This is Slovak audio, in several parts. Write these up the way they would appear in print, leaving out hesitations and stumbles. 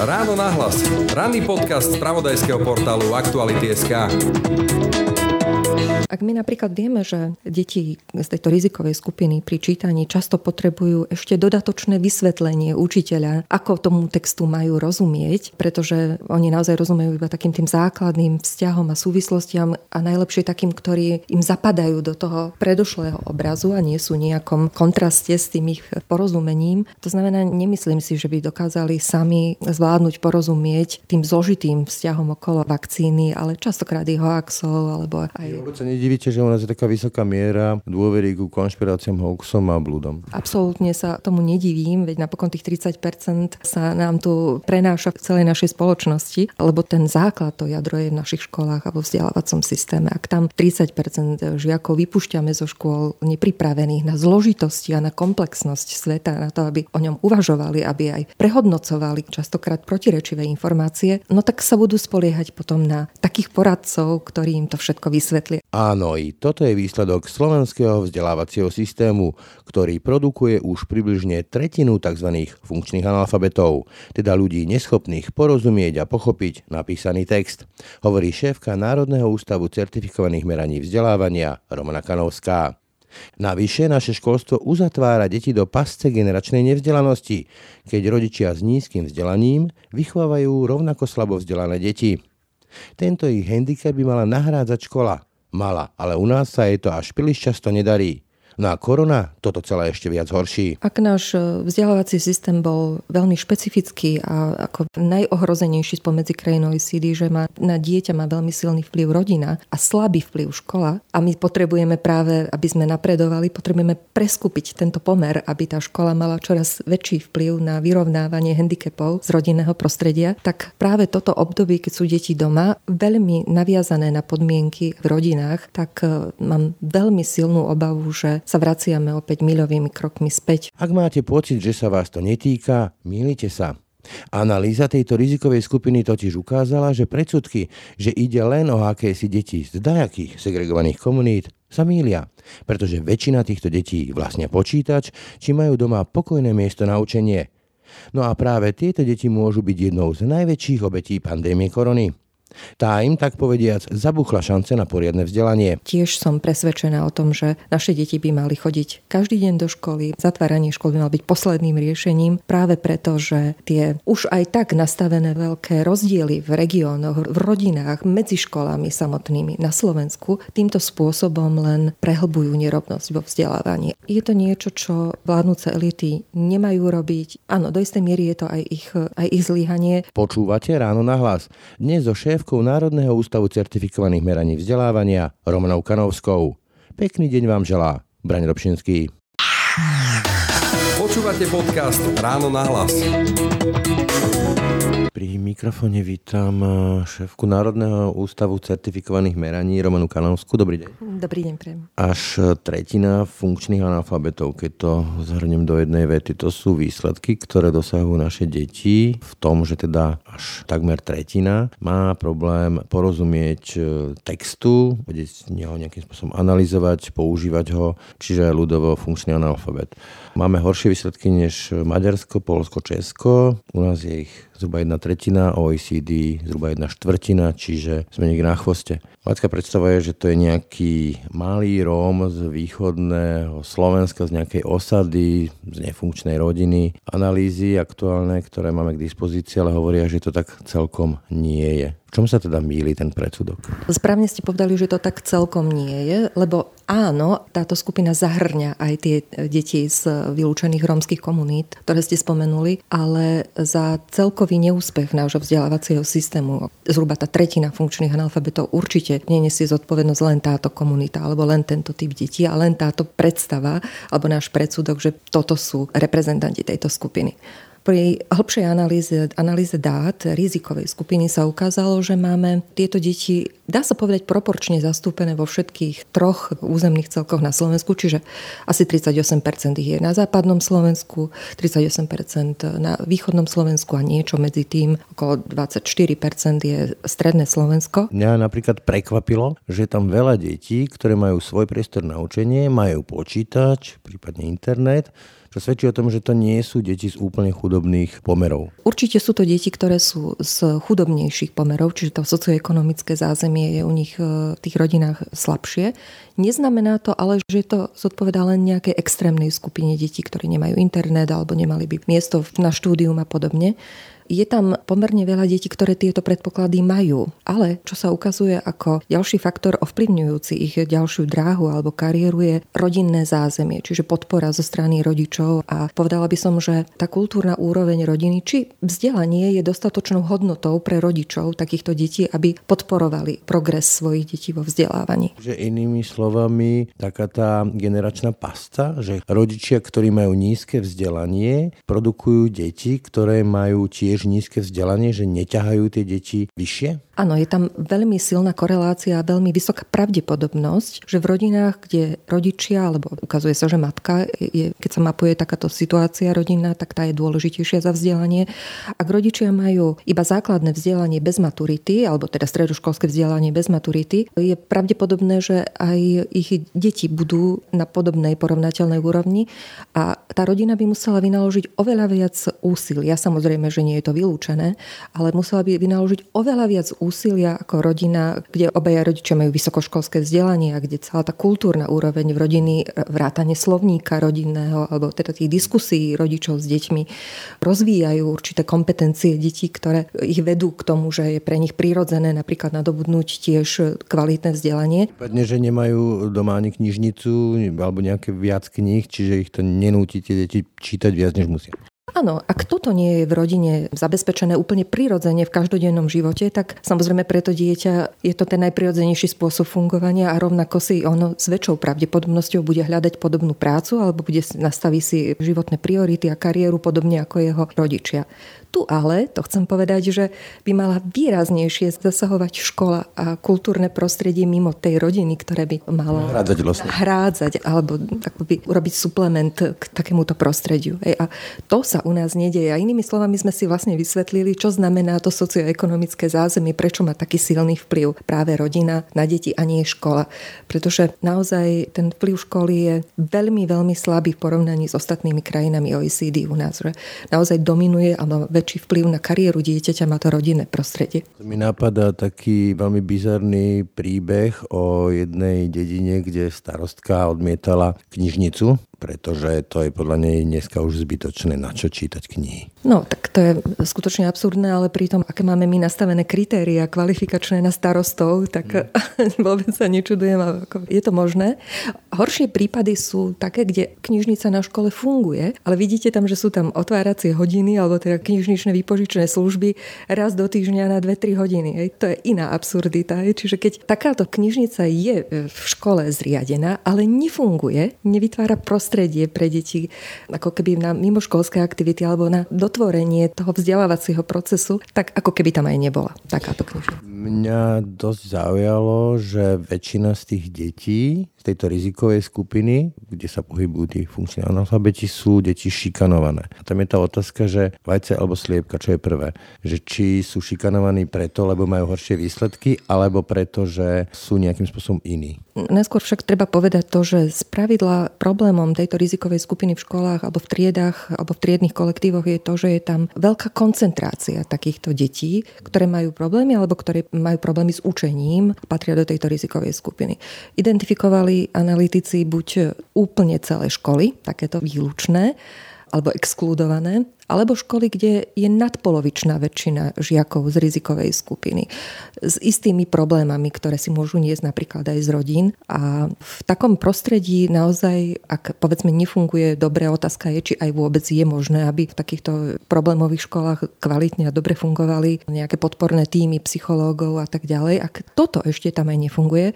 Ráno nahlas. Ranný podcast z spravodajského portálu Aktuality.sk. Ak my napríklad vieme, že deti z tejto rizikovej skupiny pri čítaní často potrebujú ešte dodatočné vysvetlenie učiteľa, ako tomu textu majú rozumieť, pretože oni naozaj rozumejú iba takým tým základným vzťahom a súvislostiam a najlepšie takým, ktorí im zapadajú do toho predošlého obrazu a nie sú nejakom kontraste s tým ich porozumením. To znamená, nemyslím si, že by dokázali sami zvládnuť porozumieť tým zložitým vzťahom okolo vakcíny, ale častokrát i hoaxov alebo aj... Nedivíte, že u nás je taká vysoká miera dôvery ku konšpiráciám, hoaxom a blúdom? Absolútne sa tomu nedivím, veď napokon tých 30% sa nám tu prenáša v celej našej spoločnosti, lebo ten základ, to jadro je v našich školách a vo vzdelávacom systéme. Ak tam 30% žiakov vypúšťame zo škôl nepripravených na zložitosti a na komplexnosť sveta, na to, aby o ňom uvažovali, aby aj prehodnocovali častokrát protirečivé informácie, no tak sa budú spoliehať potom na takých poradcov, ktorí im to všetko vysvetlia. Áno, i toto je výsledok slovenského vzdelávacieho systému, ktorý produkuje už približne tretinu tzv. Funkčných analfabetov, teda ľudí neschopných porozumieť a pochopiť napísaný text, hovorí šéfka Národného ústavu certifikovaných meraní vzdelávania Romana Kanovská. Navyše naše školstvo uzatvára deti do pasce generačnej nevzdelanosti, keď rodičia s nízkym vzdelaním vychovávajú rovnako slabo vzdelané deti. Tento ich handicap by mala nahrádzať škola. Mala, ale u nás sa jej to až príliš často nedarí. No a korona toto celé ešte viac horší. Ak náš vzdelávací systém bol veľmi špecifický a ako najohrozenejší spomedzi krajín OECD, že na dieťa má veľmi silný vplyv rodina a slabý vplyv škola a my potrebujeme práve, aby sme napredovali, potrebujeme preskúpiť tento pomer, aby tá škola mala čoraz väčší vplyv na vyrovnávanie handicapov z rodinného prostredia, tak práve toto obdobie, keď sú deti doma, veľmi naviazané na podmienky v rodinách, tak mám veľmi silnú obavu, že sa vraciame opäť miľovými krokmi späť. Ak máte pocit, že sa vás to netýka, mýlite sa. Analýza tejto rizikovej skupiny totiž ukázala, že predsudky, že ide len o akési deti z dajakých segregovaných komunít, sa mýlia, pretože väčšina týchto detí vlastne počítač, či majú doma pokojné miesto na učenie. No a práve tieto deti môžu byť jednou z najväčších obetí pandémie korony. Tá im, tak povediac, zabuchla šance na poriadne vzdelanie. Tiež som presvedčená o tom, že naše deti by mali chodiť každý deň do školy. Zatváranie škôl by malo byť posledným riešením práve preto, že tie už aj tak nastavené veľké rozdiely v regiónoch, v rodinách, medzi školami samotnými na Slovensku týmto spôsobom len prehlbujú nerovnosť vo vzdelávaní. Je to niečo, čo vládnuce elity nemajú robiť. Áno, do istej miery je to aj ich zlyhanie. Počúvate Ráno nahlas. Dnes zo šéf Národného ústavu certifikovaných meraní vzdelávania Romanou Kanovskou. Pekný deň vám želá Brani Dobšinský. Počúvate podcast Ráno nahlas. Pri mikrofóne vítam šéfku Národného ústavu certifikovaných meraní Romanu Kanovskú. Dobrý deň. Dobrý deň, prejem. Až tretina funkčných analfabetov, keď to zhrnem do jednej vety, to sú výsledky, ktoré dosahujú naše deti v tom, že teda až takmer tretina má problém porozumieť textu, vedieť ho nejakým spôsobom analyzovať, používať ho, čiže ľudovo funkčný analfabet. Máme horšie výsledky než Maďarsko, Poľsko, Česko. U nás je ich zhruba 1/3, OECD zhruba 1/4, čiže sme niekde na chvoste. Ladská predstava je, že to je nejaký malý Róm z východného Slovenska, z nejakej osady, z nefunkčnej rodiny. Analýzy aktuálne, ktoré máme k dispozícii, ale hovoria, že to tak celkom nie je. V čom sa teda mýli ten predsudok? Správne ste povedali, že to tak celkom nie je, lebo áno, táto skupina zahŕňa aj tie deti z vylúčených rómskych komunít, ktoré ste spomenuli, ale za celkový neúspech nášho vzdelávacieho systému zhruba tá tretina funkčných analfabetov určite nenesie zodpovednosť len táto komunita, alebo len tento typ detí a len táto predstava, alebo náš predsudok, že toto sú reprezentanti tejto skupiny. Pri hĺbšej analýze dát rizikovej skupiny sa ukázalo, že máme tieto deti, dá sa povedať, proporčne zastúpené vo všetkých troch územných celkoch na Slovensku, čiže asi 38% je na západnom Slovensku, 38% na východnom Slovensku a niečo medzi tým, okolo 24% je stredné Slovensko. Mňa napríklad prekvapilo, že tam veľa detí, ktoré majú svoj priestor na učenie, majú počítač, prípadne internet, čo svedčí o tom, že to nie sú deti z úplne chudobných pomerov. Určite sú to deti, ktoré sú z chudobnejších pomerov, čiže to socioekonomické zázemie je u nich v tých rodinách slabšie. Neznamená to ale, že to zodpovedá len nejakej extrémnej skupine detí, ktorí nemajú internet alebo nemali by miesto na štúdium a podobne. Je tam pomerne veľa detí, ktoré tieto predpoklady majú, ale čo sa ukazuje ako ďalší faktor ovplyvňujúci ich ďalšiu dráhu alebo kariéru je rodinné zázemie, čiže podpora zo strany rodičov a povedala by som, že tá kultúrna úroveň rodiny či vzdelanie je dostatočnou hodnotou pre rodičov takýchto detí, aby podporovali progres svojich detí vo vzdelávaní. Že inými slovami taká tá generačná pasta, že rodičia, ktorí majú nízke vzdelanie, produkujú deti, ktoré majú tiež nízke vzdelanie, že neťahajú tie deti vyššie? Áno, je tam veľmi silná korelácia a veľmi vysoká pravdepodobnosť, že v rodinách, kde rodičia, alebo ukazuje sa, že matka, keď sa mapuje takáto situácia rodinná, tak tá je dôležitejšia za vzdelanie. Ak rodičia majú iba základné vzdelanie bez maturity, alebo teda stredoškolské vzdelanie bez maturity, je pravdepodobné, že aj ich deti budú na podobnej porovnateľnej úrovni a tá rodina by musela vynaložiť oveľa viac úsilia. Samozrejme, že nie je to vylúčené, ale musela by vynaložiť oveľa viac úsilia ako rodina, kde obaja rodičia majú vysokoškolské vzdelanie a kde celá tá kultúrna úroveň v rodiny, vrátane slovníka rodinného alebo teda tých diskusí rodičov s deťmi rozvíjajú určité kompetencie detí, ktoré ich vedú k tomu, že je pre nich prirodzené napríklad nadobudnúť tiež kvalitné vzdelanie. Prípadne, že nemajú doma ani knižnicu alebo nejaké viac kníh, čiže ich to nenúti tie deti čítať viac, než musia. Áno, ak toto nie je v rodine zabezpečené úplne prirodzene v každodennom živote, tak samozrejme pre to dieťa je to ten najprirodzenejší spôsob fungovania a rovnako si ono s väčšou pravdepodobnosťou bude hľadať podobnú prácu alebo nastaví si životné priority a kariéru podobne ako jeho rodičia. Tu ale, to chcem povedať, že by mala výraznejšie zasahovať škola a kultúrne prostredie mimo tej rodiny, ktoré by mala hrádzať alebo akoby urobiť suplement k takémuto prostrediu. A to sa u nás nedeje. A inými slovami sme si vlastne vysvetlili, čo znamená to socioekonomické zázemie, prečo má taký silný vplyv práve rodina na deti a nie škola. Pretože naozaj ten vplyv školy je veľmi, veľmi slabý v porovnaní s ostatnými krajinami OECD u nás. Že naozaj dominuje a má či vplyv na kariéru dieťaťa má to rodinné prostredie. Mi napadá taký veľmi bizarný príbeh o jednej dedine, kde starostka odmietala knižnicu, pretože to je podľa nej dneska už zbytočné, na čo čítať knihy. No, tak to je skutočne absurdné, ale pritom, aké máme my nastavené kritéria kvalifikačné na starostov, tak vôbec sa nečudujem, ako je to možné. Horšie prípady sú také, kde knižnica na škole funguje, ale vidíte tam, že sú tam otváracie hodiny alebo teda knižničné výpožičné služby raz do týždňa na 2-3 hodiny. To je iná absurdita. Čiže keď takáto knižnica je v škole zriadená, ale nefunguje, nevytvára prostredie pre deti, ako keby na mimoškolské aktivity alebo na dotvorenie toho vzdelávacieho procesu, tak ako keby tam aj nebola takáto knižnica. Mňa dosť zaujalo, že väčšina z tých detí z tejto rizikovej skupiny, kde sa pohybujú tí funkční analfabeti, sú deti šikanované. A tam je tá otázka, že vajce alebo sliepka, čo je prvé? Že či sú šikanovaní preto, lebo majú horšie výsledky, alebo preto, že sú nejakým spôsobom iní. Neskôr však treba povedať to, že spravidla problémom tejto rizikovej skupiny v školách alebo v triedách alebo v triednych kolektívoch je to, že je tam veľká koncentrácia takýchto detí, ktoré majú problémy alebo ktoré majú problémy s učením, patria do tejto rizikovej skupiny. Identifikovali analytici buď úplne celé školy, takéto výlučné alebo exkludované, alebo školy, kde je nadpolovičná väčšina žiakov z rizikovej skupiny s istými problémami, ktoré si môžu niesť napríklad aj z rodín. A v takom prostredí naozaj, ak povedzme nefunguje dobre, otázka je, či aj vôbec je možné, aby v takýchto problémových školách kvalitne a dobre fungovali nejaké podporné tímy psychológov a tak ďalej. Ak toto ešte tam aj nefunguje,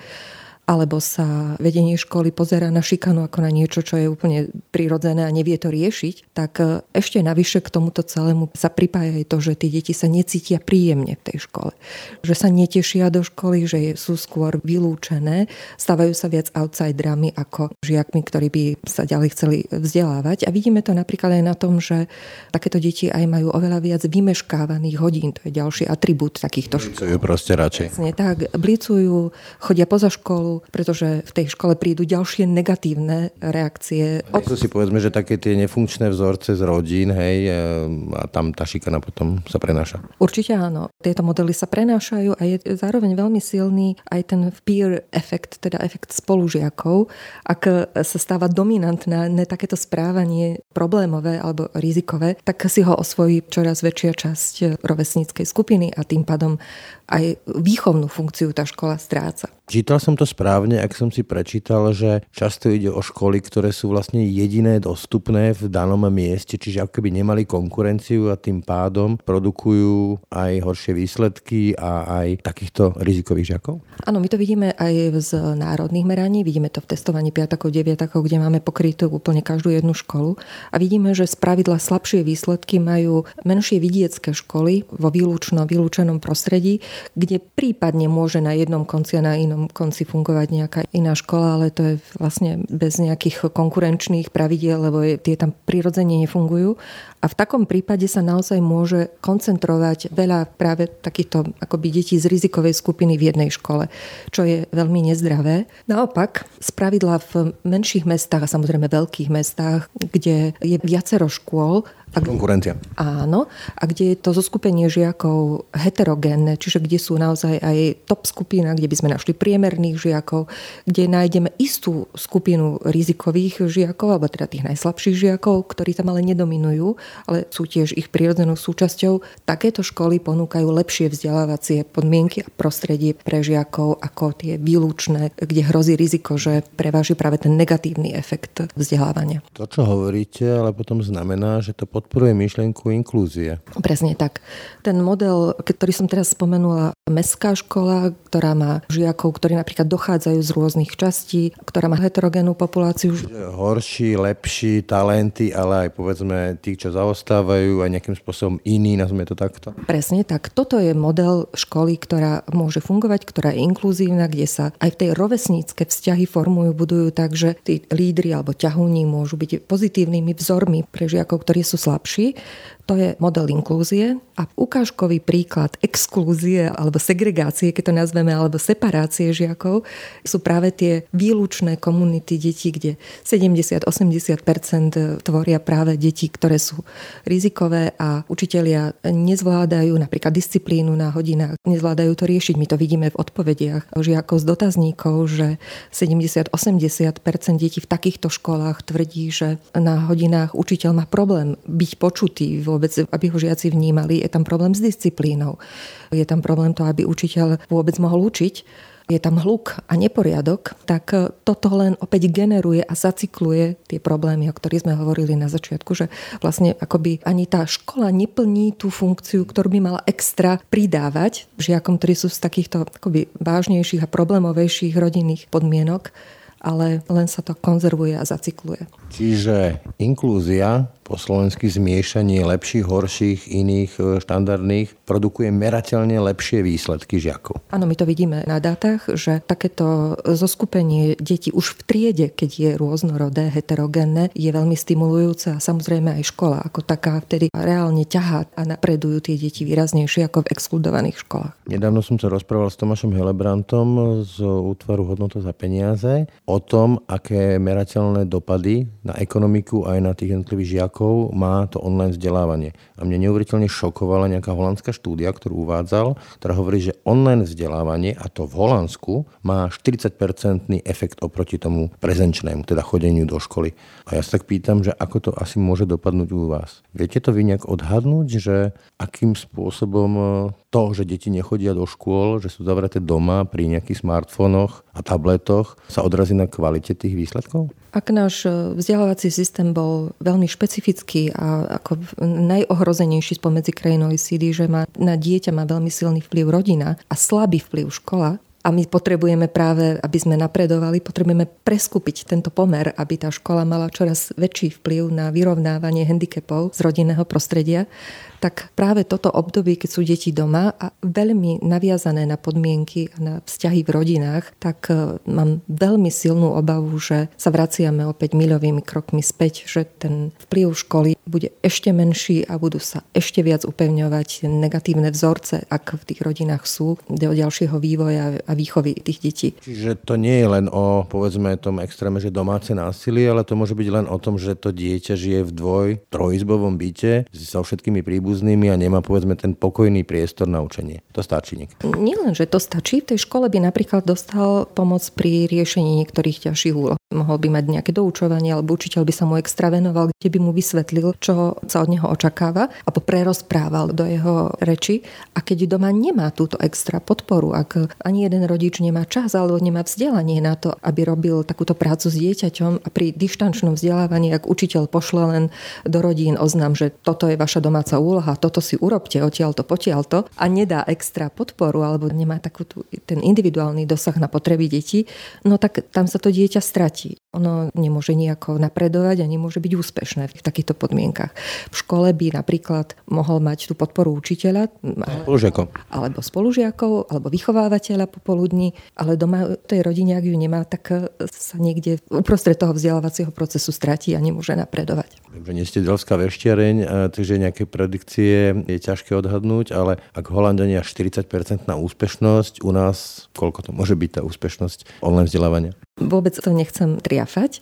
alebo sa vedenie školy pozerá na šikanu ako na niečo, čo je úplne prirodzené a nevie to riešiť, tak ešte navyše k tomuto celému sa pripája aj to, že tie deti sa necítia príjemne v tej škole. Že sa netešia do školy, že sú skôr vylúčené, stávajú sa viac outsiderami ako žiakmi, ktorí by sa ďalej chceli vzdelávať. A vidíme to napríklad aj na tom, že takéto deti aj majú oveľa viac vymeškávaných hodín. To je ďalší atribút takýchto škôl. Blicujú proste radšej. Presne tak, blicujú, chodia poza školu, rodičov, pretože v tej škole prídu ďalšie negatívne reakcie. Si povedzme, že také tie nefunkčné vzorce z rodín, hej, a tam tá šikana potom sa prenáša. Určite áno. Tieto modely sa prenášajú a je zároveň veľmi silný aj ten peer efekt, teda efekt spolužiakov. Ak sa stáva dominantné takéto správanie problémové alebo rizikové, tak si ho osvojí čoraz väčšia časť rovesníckej skupiny a tým pádom aj výchovnú funkciu tá škola stráca. Čítal som to správne, ak som si prečítal, že často ide o školy, ktoré sú vlastne jediné dostupné v danom mieste, čiže ako keby nemali konkurenciu a tým pádom produkujú aj horšie výsledky a aj takýchto rizikových žiakov? Áno, my to vidíme aj z národných meraní, vidíme to v testovaní piatakov, deviatakov, kde máme pokrytú úplne každú jednu školu a vidíme, že spravidla slabšie výsledky majú menšie vidiecké školy vo vylúčenom prostredí, kde prípadne môže na jednom konci a na inom konci fungovať nejaká iná škola, ale to je vlastne bez nejakých konkurenčných pravidiel, lebo tie tam prirodzene nefungujú. A v takom prípade sa naozaj môže koncentrovať veľa práve takýchto akoby detí z rizikovej skupiny v jednej škole, čo je veľmi nezdravé. Naopak, spravidla v menších mestách a samozrejme veľkých mestách, kde je viacero škôl, konkurencia. Áno, a kde je to zoskupenie žiakov heterogénne, čiže kde sú naozaj aj top skupina, kde by sme našli priemerných žiakov, kde nájdeme istú skupinu rizikových žiakov, alebo teda tých najslabších žiakov, ktorí tam ale nedominujú, ale sú tiež ich prirodzenou súčasťou. Takéto školy ponúkajú lepšie vzdelávacie podmienky a prostredie pre žiakov ako tie výlučné, kde hrozí riziko, že preváži práve ten negatívny efekt vzdelávania. To, čo hovoríte, ale potom znamená, že to podporuje myšlienku inklúzie. Presne tak. Ten model, ktorý som teraz spomenula, mestská škola, ktorá má žiakov, ktorí napríklad dochádzajú z rôznych častí, ktorá má heterogénnu populáciu. Horší, lepší, talenty, ale aj povedzme tí, čo zaostávajú a nejakým spôsobom iní, nazvime to takto. Presne tak. Toto je model školy, ktorá môže fungovať, ktorá je inkluzívna, kde sa aj v tej rovesnícke vzťahy formujú, budujú tak, že tí lídri alebo ťahúni môžu byť pozitívnymi vzormi pre žiakov, ktorí sú slabší. To je model inklúzie a ukážkový príklad exklúzie alebo segregácie, keď to nazveme, alebo separácie žiakov, sú práve tie výlučné komunity detí, kde 70-80% tvoria práve deti, ktoré sú rizikové a učitelia nezvládajú napríklad disciplínu na hodinách, nezvládajú to riešiť. My to vidíme v odpovediach žiakov z dotazníkov, že 70-80% detí v takýchto školách tvrdí, že na hodinách učiteľ má problém byť počutý vôbec, aby ho žiaci vnímali. Je tam problém s disciplínou. Je tam problém to, aby učiteľ vôbec mohol učiť. Je tam hluk a neporiadok, tak toto len opäť generuje a zacykluje tie problémy, o ktorých sme hovorili na začiatku, že vlastne akoby ani tá škola neplní tú funkciu, ktorú by mala extra pridávať žiakom, ktorí sú z takýchto akoby vážnejších a problémovejších rodinných podmienok, ale len sa to konzervuje a zacykluje. Čiže inklúzia, po slovensky zmiešanie lepších, horších, iných, štandardných, produkuje merateľne lepšie výsledky žiakov. Áno, my to vidíme na dátach, že takéto zoskupenie detí už v triede, keď je rôznorodé, heterogénne, je veľmi stimulujúce a samozrejme aj škola ako taká vtedy reálne ťahá a napredujú tie deti výraznejšie ako v exkludovaných školách. Nedávno som sa rozprával s Tomášom Helebrantom z útvaru Hodnota za peniaze o tom, aké merateľné dopady na ekonomiku aj na tých jednotlivých žiakov má to online vzdelávanie. A mne neuveriteľne šokovala nejaká holandská štúdia, ktorú uvádzal, ktorá hovorí, že online vzdelávanie, a to v Holandsku, má 40% efekt oproti tomu prezenčnému, teda chodeniu do školy. A ja sa tak pýtam, že ako to asi môže dopadnúť u vás. Viete to vy nejak odhadnúť, že akým spôsobom to, že deti nechodia do škôl, že sú zavreté doma pri nejakých smartfónoch a tabletoch, sa odrazí na kvalite tých výsledkov? Ak náš vzdelávací systém bol veľmi špecifický a ako najohrozenejší spomedzi krajín OECD, že na dieťa má veľmi silný vplyv rodina a slabý vplyv škola, a my potrebujeme práve, aby sme napredovali, potrebujeme preskúpiť tento pomer, aby tá škola mala čoraz väčší vplyv na vyrovnávanie handicapov z rodinného prostredia, tak práve toto obdobie, keď sú deti doma a veľmi naviazané na podmienky a na vzťahy v rodinách, tak mám veľmi silnú obavu, že sa vraciame opäť miľovými krokmi späť, že ten vplyv školy bude ešte menší a budú sa ešte viac upevňovať negatívne vzorce, ak v tých rodinách sú, do ďalšieho vývoja a výchovy tých detí. Čiže to nie je len o, povedzme, tom extréme, že domáce násilie, ale to môže byť len o tom, že to dieťa žije v trojizbovom byte so všetkými príbuznými a nemá, povedzme, ten pokojný priestor na učenie. To stačí niekde. Nielen, že to stačí, v tej škole by napríklad dostal pomoc pri riešení niektorých ťažších úloh. Mohol by mať nejaké doučovanie, alebo učiteľ by sa mu extra venoval, kde by mu vysvetlil, čo sa od neho očakáva, alebo prerozprával do jeho reči. A keď doma nemá túto extra podporu, ak ani jeden rodič nemá čas alebo nemá vzdelanie na to, aby robil takúto prácu s dieťaťom a pri dištančnom vzdelávaní, ak učiteľ pošle len do rodín oznam, že toto je vaša domáca úloha, toto si urobte, odtiaľto, potiaľto, a nedá extra podporu alebo nemá takú ten individuálny dosah na potreby detí, no tak tam sa to dieťa stratí. Ono nemôže nejako napredovať a nemôže byť úspešné v takýchto podmienkach. V škole by napríklad mohol mať tú podporu učiteľa alebo spolužiakov alebo vychovávateľa popoludní, ale doma tej rodine, ak ju nemá, tak sa niekde uprostred toho vzdelávacieho procesu stratí a nemôže napredovať. Nie ste delská vešťareň, takže nejaké predikcie je ťažké odhadnúť, ale ak Holandania 40% na úspešnosť, u nás koľko to môže byť tá úspešnosť online vzdelávania? Vôbec to nechcem triafať.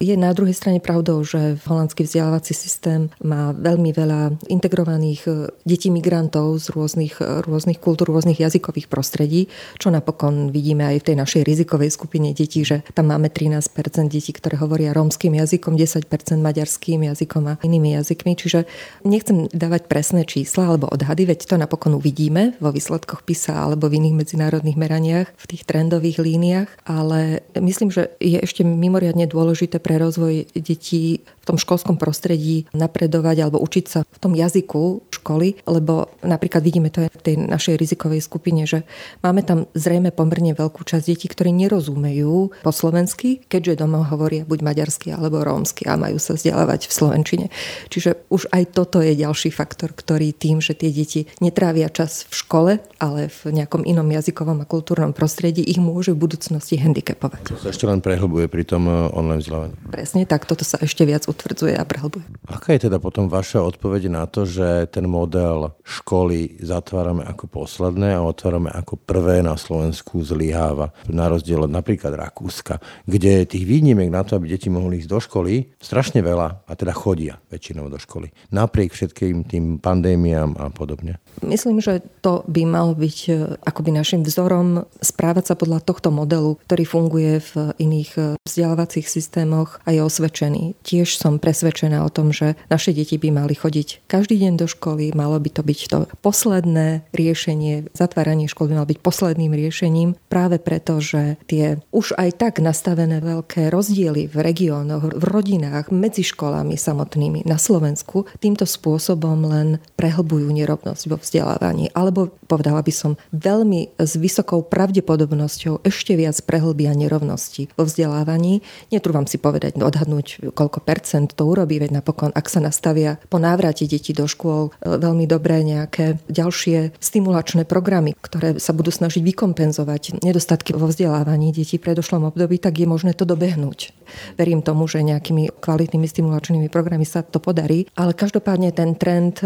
Je na druhej strane pravdou, že holandský vzdelávací systém má veľmi veľa integrovaných detí migrantov z rôznych kultúr, rôznych jazykových prostredí, čo napokon vidíme aj v tej našej rizikovej skupine detí, že tam máme 13% detí, ktoré hovoria rómskym jazykom, 10% maďarským jazykom a inými jazykmi. Čiže nechcem dávať presné čísla alebo odhady, veď to napokon uvidíme vo výsledkoch PISA alebo v iných medzinárodných meraniach, v tých trendových líniách, ale myslím, že je ešte mimoriadne dôležité pre rozvoj detí v tom školskom prostredí napredovať alebo učiť sa v tom jazyku školy, lebo napríklad vidíme to aj v tej našej rizikovej skupine, že máme tam zrejme pomerne veľkú časť detí, ktorí nerozumejú po slovensky, keďže doma hovoria buď maďarsky alebo rómsky a majú sa vzdelávať v slovenčine. Čiže už aj toto je ďalší faktor, ktorý tým, že tie deti netrávia čas v škole, ale v nejakom inom jazykovom a kultúrnom prostredí, ich môže v budúcnosti handicapovať. To sa ešte len prehlbuje pri tom online vzdelávaní. Presne tak, toto sa ešte viac utvrdzuje a prehlbuje. Aká je teda potom vaša odpoveď na to, že ten model školy zatvárame ako posledné a otvárame ako prvé na Slovensku zlyháva? Na rozdiel od napríklad Rakúska, kde tých výnimiek na to, aby deti mohli ísť do školy, strašne veľa, a teda chodia väčšinou do školy. Napriek všetkým tým pandémiám a podobne. Myslím, že to by mal byť akoby našim vzorom správať sa podľa tohto modelu, ktorý funguje v iných vzdelávacích systémoch a je osvedčený. Tiež som presvedčená o tom, že naše deti by mali chodiť každý deň do školy, malo by to byť to posledné riešenie, zatváranie škôl by malo byť posledným riešením, práve preto, že tie už aj tak nastavené veľké rozdiely v regiónoch, v rodinách, medzi školami samotnými na Slovensku týmto spôsobom len prehlbujú nerovnosť vo vzdelávaní, alebo povedala by som, veľmi s vysokou pravdepodobnosťou ešte viac prehlbia nerovnosti vo vzdelávaní. Netrúfam si povedať, odhadnúť, koľko percent to urobí, veď napokon, ak sa nastavia po návrate detí do škôl veľmi dobré nejaké ďalšie stimulačné programy, ktoré sa budú snažiť vykompenzovať nedostatky vo vzdelávaní detí v predošlom období, tak je možné to dobehnúť. Verím tomu, že nejakými kvalitnými stimulačnými programy sa to podarí, ale každopádne ten trend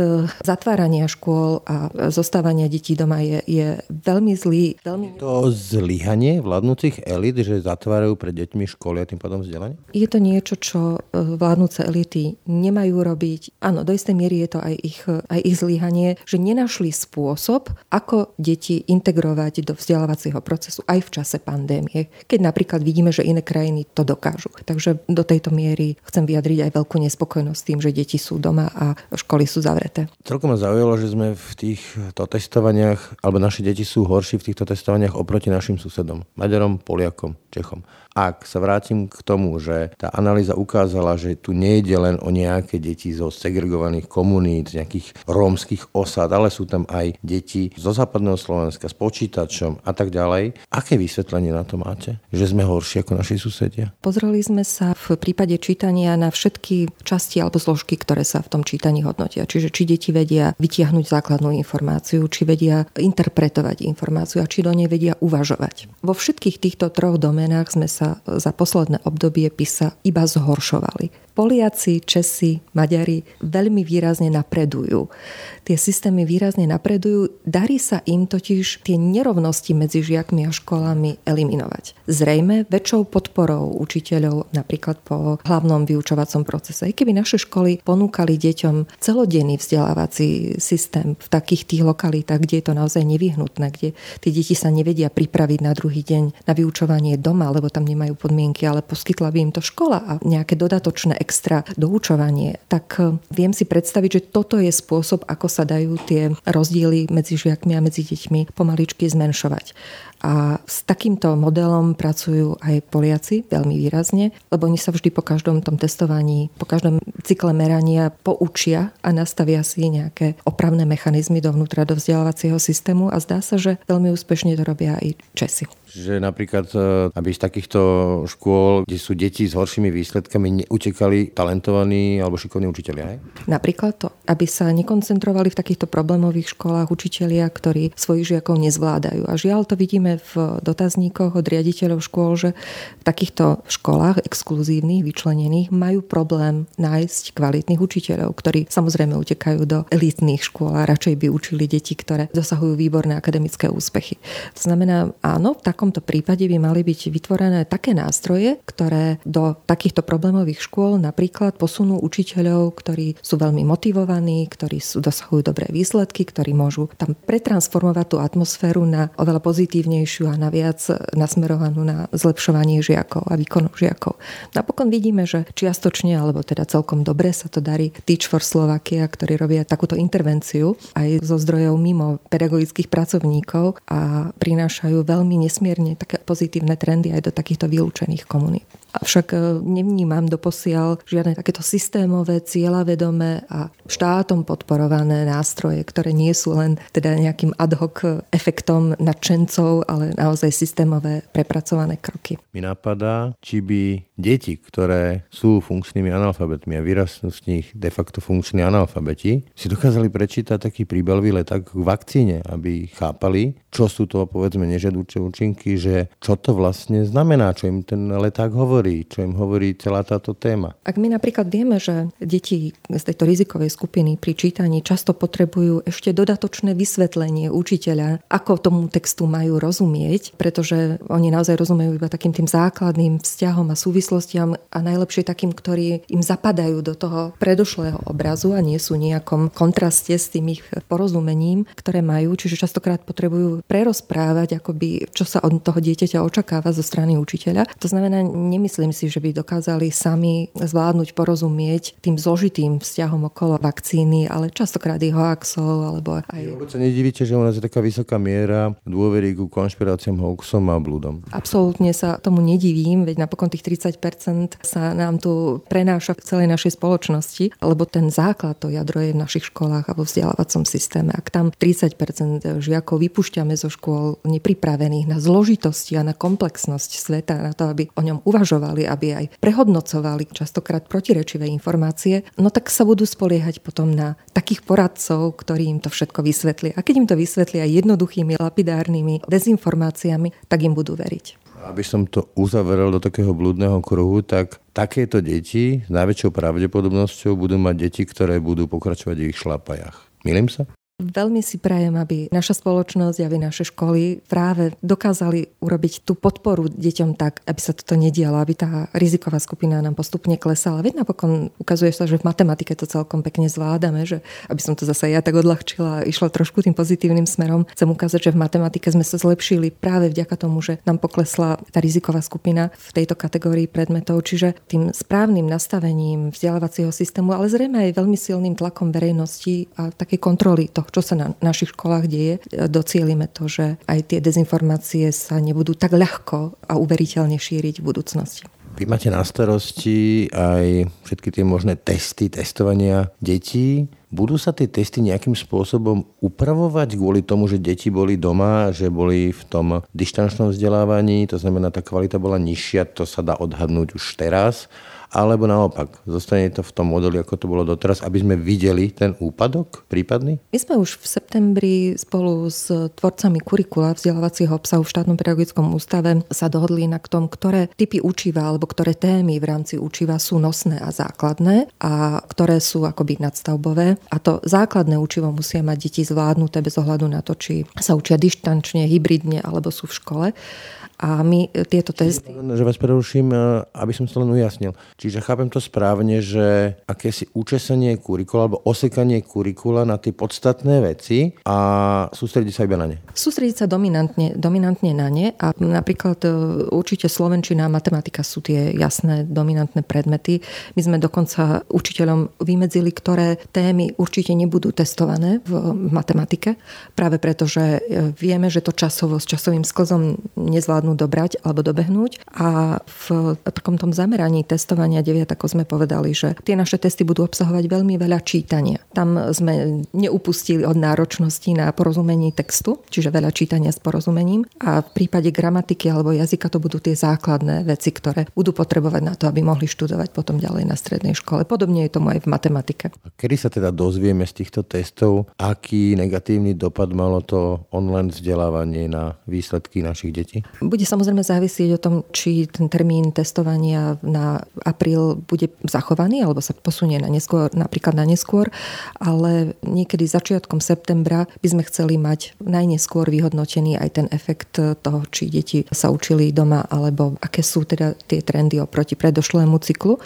zatvárania škôl a zostávania detí doma je veľmi zlý. Veľmi... Je to zlyhanie vládnúcich elít, že zatvárajú pred deťmi školy a tým pádom vzdelanie? Je to niečo, čo vládnúce elity nemajú robiť. Áno, do istej miery je to aj ich zlyhanie, že nenašli spôsob, ako deti integrovať do vzdelávacieho procesu aj v čase pandémie, keď napríklad vidíme, že iné krajiny to dokážu. Takže do tejto miery chcem vyjadriť aj veľkú nespokojnosť tým, že deti sú doma a školy sú zavreté. Celkom ma zaujalo, že sme v týchto testovaniach, alebo naše deti sú horší v týchto testovaniach oproti našim susedom, Maďarom, Poliakom, Čechom. Ak sa vrátim k tomu, že tá analýza ukázala, že tu nejde len o nejaké deti zo segregovaných komunít, nejakých rómskych osad, ale sú tam aj deti zo západného Slovenska s počítačom a tak ďalej. Aké vysvetlenie na to máte? Že sme horší ako naši susedia? Pozreli sme sa v prípade čítania na všetky časti alebo zložky, ktoré sa v tom čítaní hodnotia. Čiže či deti vedia vytiahnuť základnú informáciu, či vedia interpretovať informáciu a či do nej vedia uvažovať. Vo všetkých týchto troch doménach sme sa za posledné obdobie PISA sa iba zhoršovali. Poliaci, Česi, Maďari veľmi výrazne napredujú. Tie systémy výrazne napredujú, darí sa im totiž tie nerovnosti medzi žiakmi a školami eliminovať. Zrejme väčšou podporou učiteľov napríklad po hlavnom vyučovacom procese. I keby naše školy ponúkali deťom celodenný vzdelávací systém v takých tých lokalitách, kde je to naozaj nevyhnutné, kde tie deti sa nevedia pripraviť na druhý deň na vyučovanie doma, lebo tam nemajú podmienky, ale poskytla by im to škola a nejaké dodatočné extra doučovanie, tak viem si predstaviť, že toto je spôsob, ako sa dajú tie rozdiely medzi žiakmi a medzi deťmi pomaličky zmenšovať. A s takýmto modelom pracujú aj Poliaci veľmi výrazne, lebo oni sa vždy po každom tom testovaní, po každom cykle merania poučia a nastavia si nejaké opravné mechanizmy dovnútra do vzdelávacieho systému a zdá sa, že veľmi úspešne to robia aj Česi. Že napríklad, aby z takýchto škôl, kde sú deti s horšími výsledkami, neutekali talentovaní alebo šikovní učitelia? Napríklad to, aby sa nekoncentrovali v takýchto problémových školách učitelia, ktorí svojich žiakov nezvládajú. A žiaľ to vidíme v dotazníkoch od riaditeľov škôl, že v takýchto školách exkluzívnych, vyčlenených majú problém nájsť kvalitných učiteľov, ktorí samozrejme utekajú do elitných škôl a radšej by učili deti, ktoré dosahujú výborné akademické úspechy. To znamená, áno, tak v tomto prípade by mali byť vytvorené také nástroje, ktoré do takýchto problémových škôl napríklad posunú učiteľov, ktorí sú veľmi motivovaní, ktorí dosahujú dobré výsledky, ktorí môžu tam pretransformovať tú atmosféru na oveľa pozitívnejšiu a naviac nasmerovanú na zlepšovanie žiakov a výkonov žiakov. Napokon vidíme, že čiastočne alebo teda celkom dobre sa to darí Teach for Slovakia, ktorí robia takúto intervenciu aj zo zdrojov mimo pedagogických pracovníkov a prinášajú veľmi také pozitívne trendy aj do takýchto vylúčených komunít. Avšak nevnímam doposiaľ žiadne takéto systémové, cieľavedomé a štátom podporované nástroje, ktoré nie sú len teda nejakým ad hoc efektom nadšencov, ale naozaj systémové prepracované kroky. Mi napadá, či by deti, ktoré sú funkčnými analfabetmi a vyrastú z nich de facto funkční analfabeti, si dokázali prečítať taký príbalový leták k vakcíne, aby chápali, čo sú to povedzme nežiaduce účinky, že čo to vlastne znamená, čo im ten leták hovorí, čo im hovorí celá táto téma. Ak my napríklad vieme, že deti z tejto rizikovej skupiny pri čítaní často potrebujú ešte dodatočné vysvetlenie učiteľa, ako tomu textu majú rozumieť, pretože oni naozaj rozumejú iba takým tým základným vzťahom a súvislostiam a najlepšie takým, ktorí im zapadajú do toho predošlého obrazu a nie sú nejakom kontraste s tým ich porozumením, ktoré majú, čiže častokrát potrebujú prerozprávať akoby, čo sa od toho dieťaťa očakáva zo strany učiteľa. To znamená, Myslím si, že by dokázali sami zvládnuť porozumieť tým zložitým vzťahom okolo vakcíny, ale častokrát i hoaxov, alebo aj... Vôbec sa nedivíte, že u nás je taká vysoká miera dôvery ku konšpiráciám, hoaxom a blúdom? Absolútne sa tomu nedivím, veď napokon tých 30% sa nám tu prenáša v celej našej spoločnosti, lebo ten základ, to jadro je v našich školách a vo vzdelávacom systéme. Ak tam 30% žiakov vypúšťame zo škôl nepripravených na zložitosti a na komplexnosť sveta, na to, aby o ňom uvažovali, aby aj prehodnocovali častokrát protirečivé informácie, no tak sa budú spoliehať potom na takých poradcov, ktorí im to všetko vysvetlia. A keď im to vysvetlia jednoduchými, lapidárnymi dezinformáciami, tak im budú veriť. Aby som to uzaverel do takého blúdneho kruhu, tak takéto deti s najväčšou pravdepodobnosťou budú mať deti, ktoré budú pokračovať v ich šlapajách. Mýlim sa? Veľmi si prajem, aby naša spoločnosť, aby naše školy práve dokázali urobiť tú podporu deťom tak, aby sa toto nedialo, aby tá riziková skupina nám postupne klesala. Veď napokon ukazuje sa, že v matematike to celkom pekne zvládame, že aby som to zase ja tak odľahčila a išla trošku tým pozitívnym smerom. Chcem ukázať, že v matematike sme sa zlepšili práve vďaka tomu, že nám poklesla tá riziková skupina v tejto kategórii predmetov, čiže tým správnym nastavením vzdelávacieho systému, ale zrejme aj veľmi silným tlakom verejnosti a takej kontroly toho, čo sa na našich školách deje, docielime to, že aj tie dezinformácie sa nebudú tak ľahko a uveriteľne šíriť v budúcnosti. Vy máte na starosti aj všetky tie možné testy, testovania detí. Budú sa tie testy nejakým spôsobom upravovať kvôli tomu, že deti boli doma, že boli v tom dištančnom vzdelávaní, to znamená, tá kvalita bola nižšia, to sa dá odhadnúť už teraz. alebo naopak, zostane to v tom modeli, ako to bolo doteraz, aby sme videli ten úpadok prípadný? My sme už v septembri spolu s tvorcami kurikula vzdelávacieho obsahu v štátnom pedagogickom ústave sa dohodli na tom, ktoré typy učiva alebo ktoré témy v rámci učiva sú nosné a základné a ktoré sú akoby nadstavbové. A to základné učivo musia mať deti zvládnuté bez ohľadu na to, či sa učia dištančne, hybridne alebo sú v škole. A my tieto testy... Že vás preruším, aby som to len ujasnil. Čiže chápem to správne, že akési učesanie kurikula alebo osekanie kurikula na tie podstatné veci a sústrediť sa iba na ne. Sústrediť sa dominantne na ne a napríklad určite slovenčina a matematika sú tie jasné dominantné predmety. My sme dokonca učiteľom vymedzili, ktoré témy určite nebudú testované v matematike, práve preto, že vieme, že to časovo s časovým sklzom nezvládnu dobrať alebo dobehnúť. A v takomto zameraní testovania deviatakov sme povedali, že tie naše testy budú obsahovať veľmi veľa čítania. Tam sme neupustili od náročnosti na porozumení textu, čiže veľa čítania s porozumením. A v prípade gramatiky alebo jazyka to budú tie základné veci, ktoré budú potrebovať na to, aby mohli študovať potom ďalej na strednej škole. Podobne je tomu aj v matematike. A kedy sa teda dozvieme z týchto testov, aký negatívny dopad malo to online vzdelávanie na výsledky našich detí? Bude samozrejme závisieť o tom, či ten termín testovania na apríl bude zachovaný alebo sa posunie na neskôr, napríklad na neskôr, ale niekedy začiatkom septembra by sme chceli mať najneskôr vyhodnotený aj ten efekt toho, či deti sa učili doma alebo aké sú teda tie trendy oproti predošlému cyklu.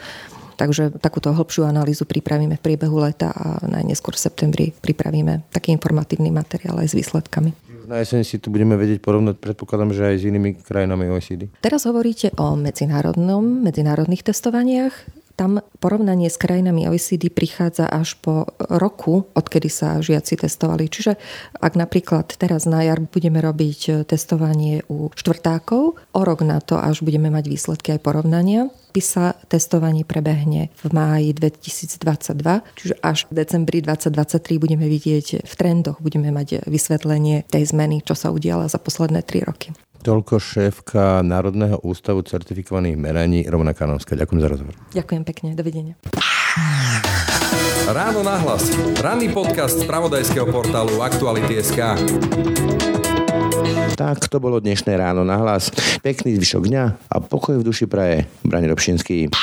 Takže takúto hĺbšiu analýzu pripravíme v priebehu leta a najneskôr v septembri pripravíme taký informatívny materiál aj s výsledkami. Na jeseň si tu budeme vedieť porovnať, predpokladám, že aj s inými krajinami OECD. Teraz hovoríte o medzinárodných testovaniach. Tam porovnanie s krajinami OECD prichádza až po roku, odkedy sa žiaci testovali. Čiže ak napríklad teraz na jar budeme robiť testovanie u štvrtákov, o rok na to až budeme mať výsledky aj porovnania. PISA testovanie prebehne v máji 2022, čiže až v decembri 2023 budeme vidieť v trendoch, budeme mať vysvetlenie tej zmeny, čo sa udiala za posledné 3 roky. Toľko šéfka Národného ústavu certifikovaných meraní Romana Kanovská. Ďakujem za rozhovor. Ďakujem pekne. Dovidenia. Ráno nahlas. Ranný podcast z pravodajského portálu Aktuality.sk. Tak to bolo dnešné Ráno nahlas. Pekný zvyšok dňa a pokoj v duši praje Brani Dobšinský.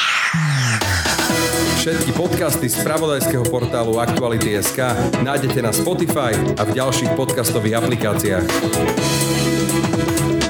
Všetky podcasty z pravodajského portálu Aktuality.sk nájdete na Spotify a v ďalších podcastových aplikáciách.